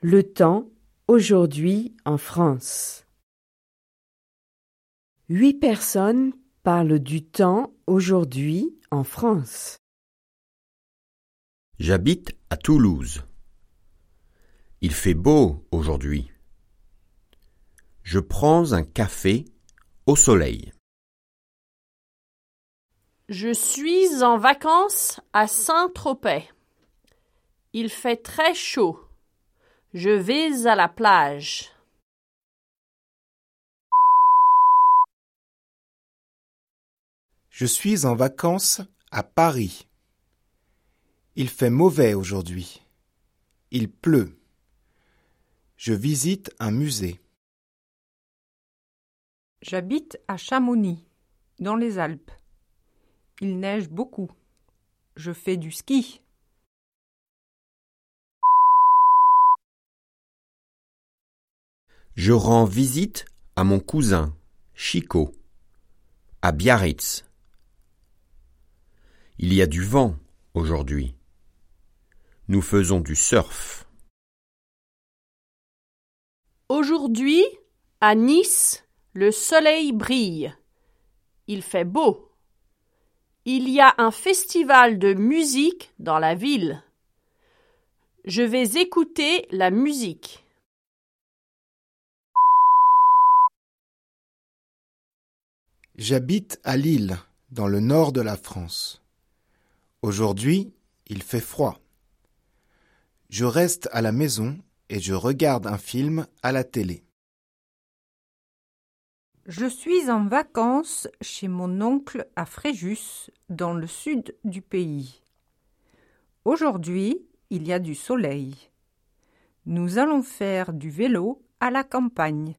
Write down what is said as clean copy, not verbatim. Le temps aujourd'hui en France. 8 personnes parlent du temps aujourd'hui en France. J'habite à Toulouse. Il fait beau aujourd'hui. Je prends un café au soleil. Je suis en vacances à Saint-Tropez. Il fait très chaud. Je vais à la plage. Je suis en vacances à Paris. Il fait mauvais aujourd'hui. Il pleut. Je visite un musée. J'habite à Chamonix, dans les Alpes. Il neige beaucoup. Je fais du ski. Je rends visite à mon cousin, Chico, à Biarritz. Il y a du vent aujourd'hui. Nous faisons du surf. Aujourd'hui, à Nice, le soleil brille. Il fait beau. Il y a un festival de musique dans la ville. Je vais écouter la musique. J'habite à Lille, dans le nord de la France. Aujourd'hui, il fait froid. Je reste à la maison et je regarde un film à la télé. Je suis en vacances chez mon oncle à Fréjus, dans le sud du pays. Aujourd'hui, il y a du soleil. Nous allons faire du vélo à la campagne.